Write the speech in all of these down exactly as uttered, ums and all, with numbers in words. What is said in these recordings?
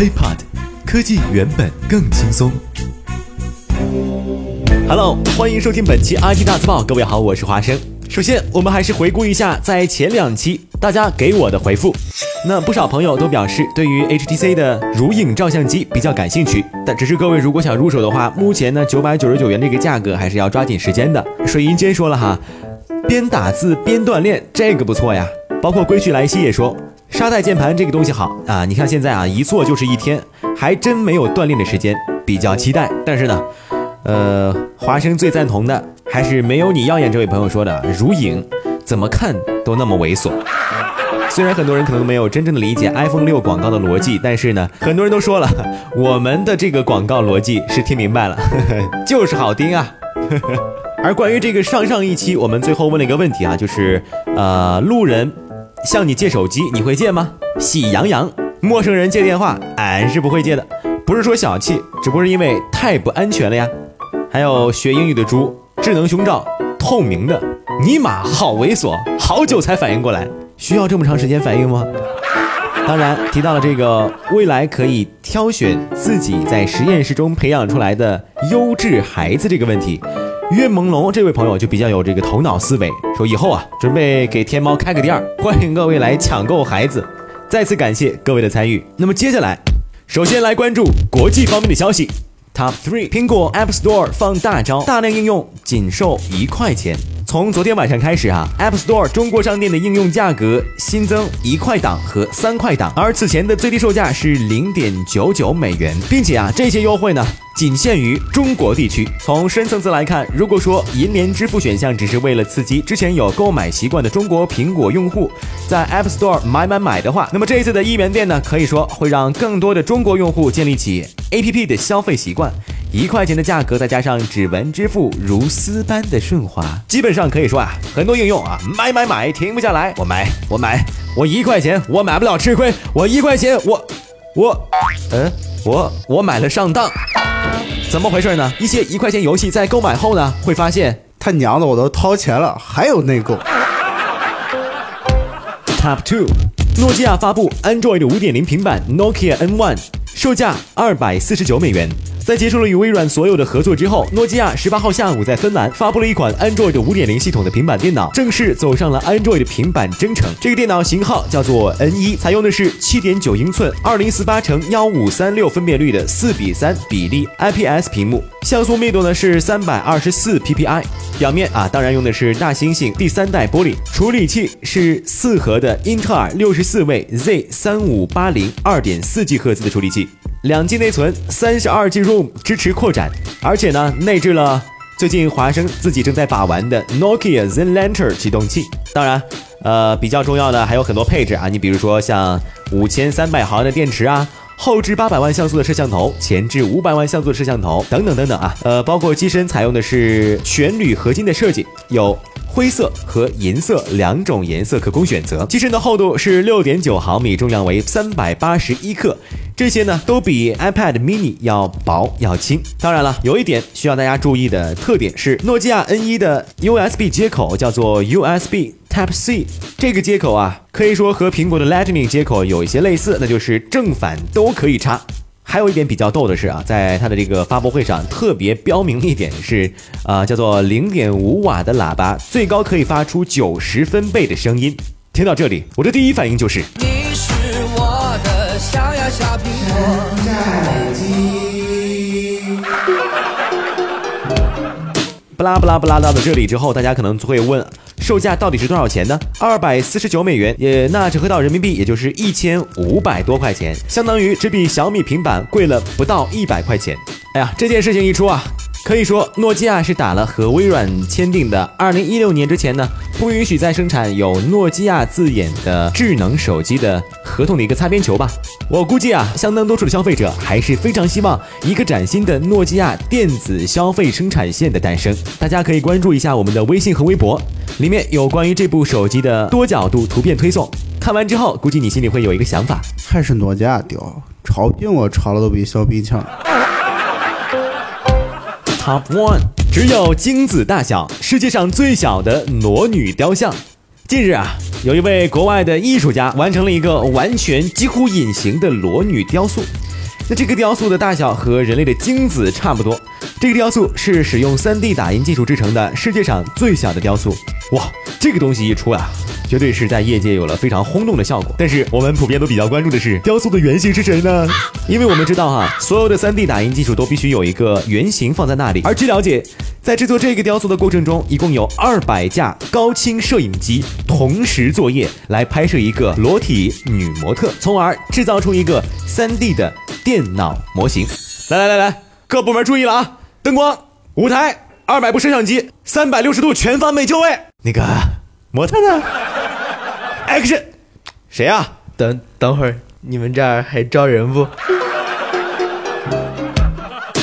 HeyPod， 科技原本更轻松。Hello， 欢迎收听本期 I T 大字报，各位好，我是华生。首先，我们还是回顾一下在前两期大家给我的回复。那不少朋友都表示对于 H T C 的如影照相机比较感兴趣，但只是各位如果想入手的话，目前呢九百九十九元这个价格还是要抓紧时间的。水银真说了哈，边打字边锻炼，这个不错呀。包括归去来兮也说，沙袋键盘这个东西好啊，你看现在啊一坐就是一天，还真没有锻炼的时间，比较期待。但是呢呃华生最赞同的还是没有你耀眼这位朋友说的，如影怎么看都那么猥琐。虽然很多人可能没有真正的理解 iPhone 六 广告的逻辑，但是呢很多人都说了我们的这个广告逻辑是听明白了，呵呵，就是好听啊，呵呵。而关于这个上上一期我们最后问了一个问题啊，就是呃路人向你借手机你会借吗？喜羊羊。陌生人借电话俺是不会借的，不是说小气，只不过是因为太不安全了呀。还有学英语的猪，智能胸罩透明的，尼玛好猥琐，好久才反应过来，需要这么长时间反应吗？当然提到了这个未来可以挑选自己在实验室中培养出来的优质孩子这个问题，岳朦胧这位朋友就比较有这个头脑思维，说以后啊准备给天猫开个店，欢迎各位来抢购孩子。再次感谢各位的参与。那么接下来首先来关注国际方面的消息。Top 三， 苹果 App Store 放大招，大量应用仅售一块钱。从昨天晚上开始啊 App Store 中国商店的应用价格新增一块档和三块档，而此前的最低售价是 零点九九美元，并且啊这些优惠呢仅限于中国地区。从深层次来看，如果说银联支付选项只是为了刺激之前有购买习惯的中国苹果用户在 App Store 买买买的话，那么这一次的一元店呢，可以说会让更多的中国用户建立起 A P P 的消费习惯。一块钱的价格再加上指纹支付如丝般的顺滑，基本上可以说啊，很多应用啊买买买停不下来，我买我买，我一块钱我买不了吃亏，我一块钱我我嗯我我买了上当，怎么回事呢？一些一块钱游戏在购买后呢，会发现他娘的我都掏钱了，还有内购。Top 二， 诺基亚发布 Android 五点零 平板 Nokia N 一， 售价二百四十九美元。在结束了与微软所有的合作之后，诺基亚十八号下午在芬兰发布了一款 Android 五点零 系统的平板电脑，正式走上了 Android 平板征程。这个电脑型号叫做 N 一， 采用的是 七点九英寸 二零四八乘一五三六 分辨率的四比三比例 I P S 屏幕，像素密度呢是 三百二十四 P P I， 表面啊当然用的是大猩猩第三代玻璃，处理器是四核的英特尔六十四位 Z 三五八零 二点四吉赫兹 的处理器，两 G 内存 三十二 G ROM 支持扩展，而且呢内置了最近华生自己正在把玩的 Nokia Zen Lantern 启动器。当然呃，比较重要的还有很多配置啊，你比如说像五千三百毫安的电池啊，后置八百万像素的摄像头，前置五百万像素的摄像头等等等等啊，呃，包括机身采用的是全铝合金的设计，有灰色和银色两种颜色可供选择。机身的厚度是 六点九毫米，重量为三百八十一克，这些呢都比 iPad Mini 要薄要轻。当然了，有一点需要大家注意的特点是诺基亚 N 一 的 U S B 接口叫做 U S B Type-C， 这个接口啊可以说和苹果的 Lightning 接口有一些类似，那就是正反都可以插。还有一点比较逗的是啊，在它的这个发布会上特别标明一点是啊、呃，叫做 零点五瓦的喇叭最高可以发出九十分贝的声音。听到这里我的第一反应就是你是我的小呀小苹果奶机，不啦不啦不啦到这里之后，大家可能会问售价到底是多少钱呢？二百四十九美元，也那折合到人民币也就是一千五百多块钱，相当于只比小米平板贵了不到一百块钱。哎呀，这件事情一出啊，可以说诺基亚是打了和微软签订的二零一六年之前呢不允许再生产有诺基亚字眼的智能手机的合同的一个擦边球吧。我估计啊，相当多数的消费者还是非常希望一个崭新的诺基亚电子消费生产线的诞生。大家可以关注一下我们的微信和微博，里面有关于这部手机的多角度图片推送，看完之后估计你心里会有一个想法，还是诺基亚屌，潮品我潮了都比小逼强。Top 一， 只有精子大小，世界上最小的裸女雕像。近日啊，有一位国外的艺术家完成了一个完全几乎隐形的裸女雕塑，那这个雕塑的大小和人类的精子差不多。这个雕塑是使用 三 D 打印技术制成的世界上最小的雕塑。哇，这个东西一出啊，绝对是在业界有了非常轰动的效果。但是我们普遍都比较关注的是雕塑的原型是谁呢？因为我们知道哈、啊，所有的 三 D 打印技术都必须有一个原型放在那里。而据了解，在制作这个雕塑的过程中，一共有两百架高清摄影机同时作业来拍摄一个裸体女模特，从而制造出一个 三 D 的电脑模型。来来来来，各部门注意了啊！灯光、舞台、二百部摄像机、三百六十度全方位就位。那个模特呢 ？Action！ 谁啊？等等会儿，你们这儿还招人不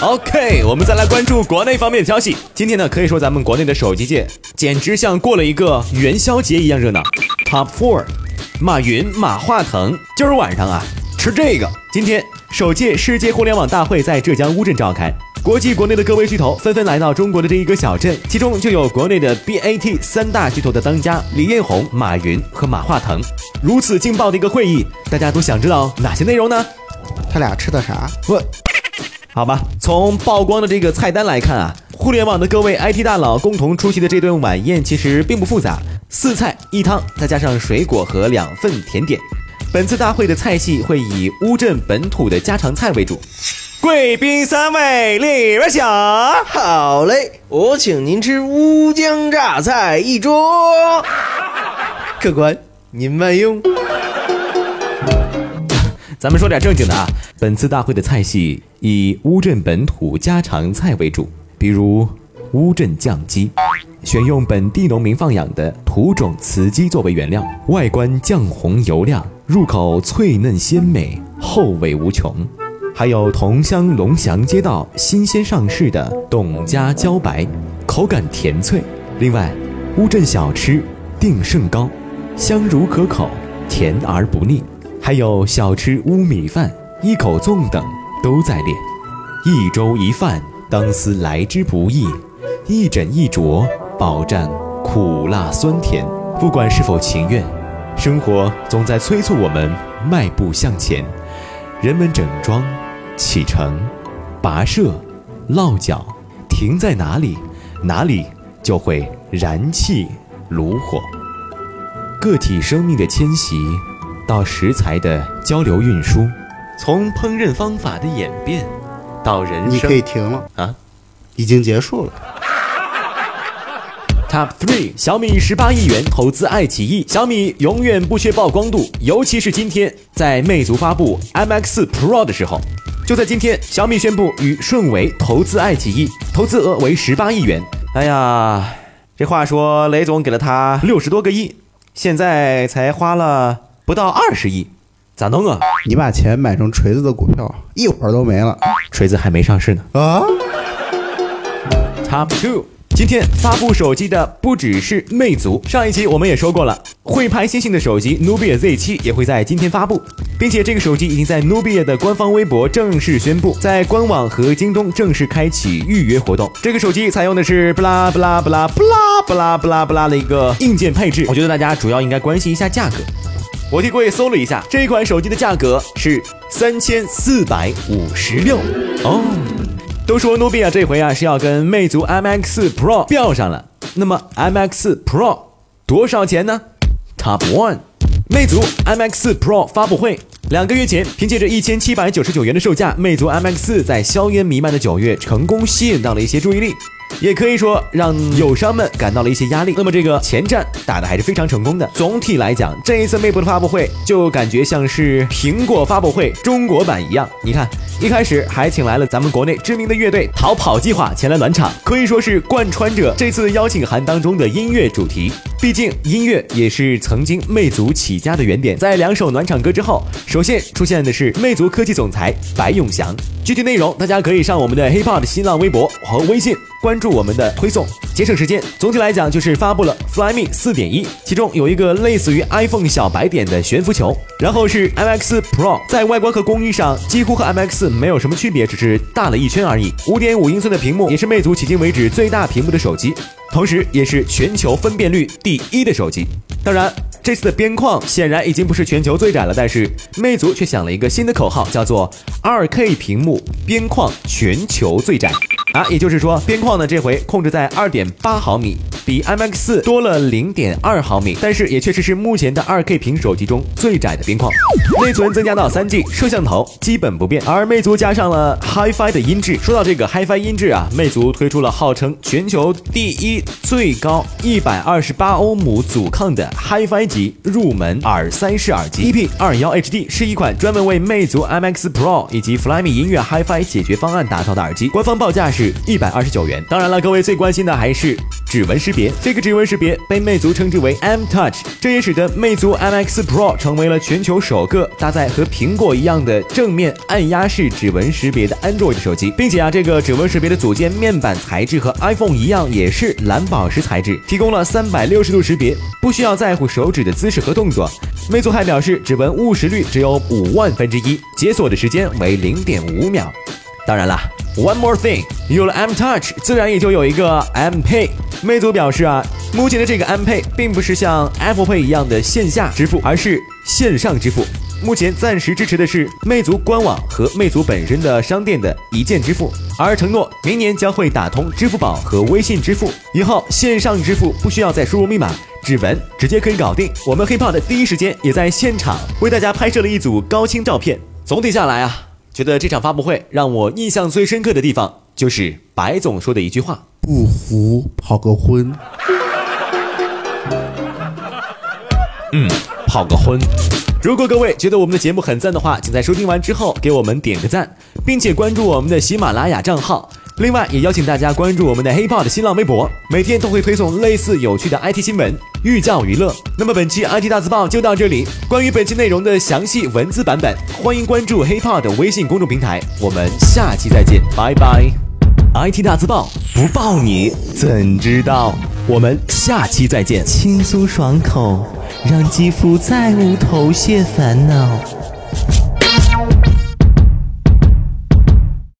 ？OK， 我们再来关注国内方面的消息。今天呢，可以说咱们国内的手机界简直像过了一个元宵节一样热闹。Top four， 马云、马化腾今儿晚上啊吃这个。今天首届世界互联网大会在浙江乌镇召开。国际国内的各位巨头纷纷来到中国的这一个小镇，其中就有国内的 B A T 三大巨头的当家李彦宏、马云和马化腾。如此劲爆的一个会议，大家都想知道哪些内容呢？他俩吃的啥？不好吧，从曝光的这个菜单来看啊，互联网的各位 I T 大佬共同出席的这顿晚宴其实并不复杂，四菜一汤，再加上水果和两份甜点。本次大会的菜系会以乌镇本土的家常菜为主。贵宾三位，里边请。好嘞，我请您吃乌江榨菜一桌。客官，您慢用。咱们说点正经的啊，本次大会的菜系以乌镇本土家常菜为主，比如乌镇酱鸡，选用本地农民放养的土种雌鸡作为原料，外观酱红油亮，入口脆嫩鲜美，后味无穷。还有桐乡龙翔街道新鲜上市的董家茭白，口感甜脆。另外，乌镇小吃定胜糕，香如可口，甜而不腻。还有小吃乌米饭、一口粽等都在列。一粥一饭，当思来之不易；一枕一酌，饱蘸苦辣酸甜。不管是否情愿，生活总在催促我们迈步向前。人们整装启程，跋涉，落脚，停在哪里，哪里就会燃起炉火。个体生命的迁徙，到食材的交流运输，从烹饪方法的演变，到人生。你可以停了啊，已经结束了。Top three， 小米十八亿元投资爱奇艺。小米永远不缺曝光度，尤其是今天在魅族发布 M X 四 Pro 的时候。就在今天，小米宣布与顺为投资爱奇艺，投资额为十八亿元。哎呀，这话说雷总给了他六十多个亿，现在才花了不到二十亿，咋弄啊？你把钱买成锤子的股票，一会儿都没了。锤子还没上市呢。啊 ！Top two。今天发布手机的不只是魅族，上一期我们也说过了，会拍星星的手机 Nubia Z 七 也会在今天发布，并且这个手机已经在 Nubia 的官方微博正式宣布，在官网和京东正式开启预约活动。这个手机采用的是 blah blah blah blah blah blah blah 的一个硬件配置，我觉得大家主要应该关心一下价格。我替各位搜了一下，这款手机的价格是三千四百五十六哦。都说 Nubia 这回啊是要跟魅族 M X 四 Pro 飙上了，那么 M X 四 Pro 多少钱呢？ Top one， 魅族 M X 四 Pro 发布会。两个月前，凭借着一千七百九十九元的售价，魅族 M X 四 在硝烟弥漫的九月成功吸引到了一些注意力，也可以说让友商们感到了一些压力。那么这个前站打的还是非常成功的。总体来讲，这一次魅族的发布会就感觉像是苹果发布会中国版一样。你看，一开始还请来了咱们国内知名的乐队逃跑计划前来暖场，可以说是贯穿着这次邀请函当中的音乐主题。毕竟音乐也是曾经魅族起家的原点。在两首暖场歌之后，首先出现的是魅族科技总裁白永祥。具体内容大家可以上我们的 HipHop 新浪微博和微信关注我们的推送，节省时间。总体来讲就是发布了 Flyme 四点一， 其中有一个类似于 iPhone 小白点的悬浮球，然后是 M X 四 Pro， 在外观和工艺上几乎和 M X 四 没有什么区别，只是大了一圈而已。 五点五英寸的屏幕也是魅族迄今为止最大屏幕的手机，同时也是全球分辨率第一的手机。当然这次的边框显然已经不是全球最窄了，但是魅族却想了一个新的口号，叫做 二K 屏幕边框全球最窄啊，也就是说边框呢这回控制在 二点八毫米，比 iMac 四 多了 零点二毫米，但是也确实是目前的 二K 屏手机中最窄的边框。内存增加到 三 G， 摄像头基本不变，而魅族加上了 Hi-Fi 的音质。说到这个 Hi-Fi 音质啊，魅族推出了号称全球第一最高一百二十八欧姆阻抗的 Hi-Fi 级入门耳塞式耳机。E P 二十一 H D 是一款专门为魅族 iMac 四 Pro 以及 Flyme 音乐 Hi-Fi 解决方案打造的耳机，官方报价是一百二十九元。当然了，各位最关心的还是指纹识别，这个指纹识别被魅族称之为 M Touch， 这也使得魅族 iMac 四 Pro 成为了全球首个搭载和苹果一样的正面按压式指纹识别的 Android 手机，并且啊，这个指纹识别的组件面板材质和 iPhone 一样，也是蓝宝石材质，提供了三百六十度识别，不需要在乎手指的姿势和动作。魅族还表示，指纹误识率只有五万分之一，解锁的时间为 零点五秒。当然啦 ，One more thing， 有了 M Touch， 自然也就有一个 MPay。魅族表示啊，目前的这个 MPay 并不是像 Apple Pay 一样的线下支付，而是线上支付。目前暂时支持的是魅族官网和魅族本身的商店的一键支付，而承诺明年将会打通支付宝和微信支付，以后线上支付不需要再输入密码，指纹直接可以搞定。我们黑胖的第一时间也在现场为大家拍摄了一组高清照片。总体下来啊，觉得这场发布会让我印象最深刻的地方就是白总说的一句话：不服跑个婚。嗯，跑个婚。如果各位觉得我们的节目很赞的话，请在收听完之后给我们点个赞，并且关注我们的喜马拉雅账号。另外也邀请大家关注我们的黑豹的新浪微博，每天都会推送类似有趣的 I T 新闻、寓教于乐。那么本期 I T 大字报就到这里，关于本期内容的详细文字版本，欢迎关注黑豹的微信公众平台。我们下期再见，拜拜。 I T 大字报，不报你怎知道？我们下期再见。轻松爽口，让肌肤再无头屑烦恼。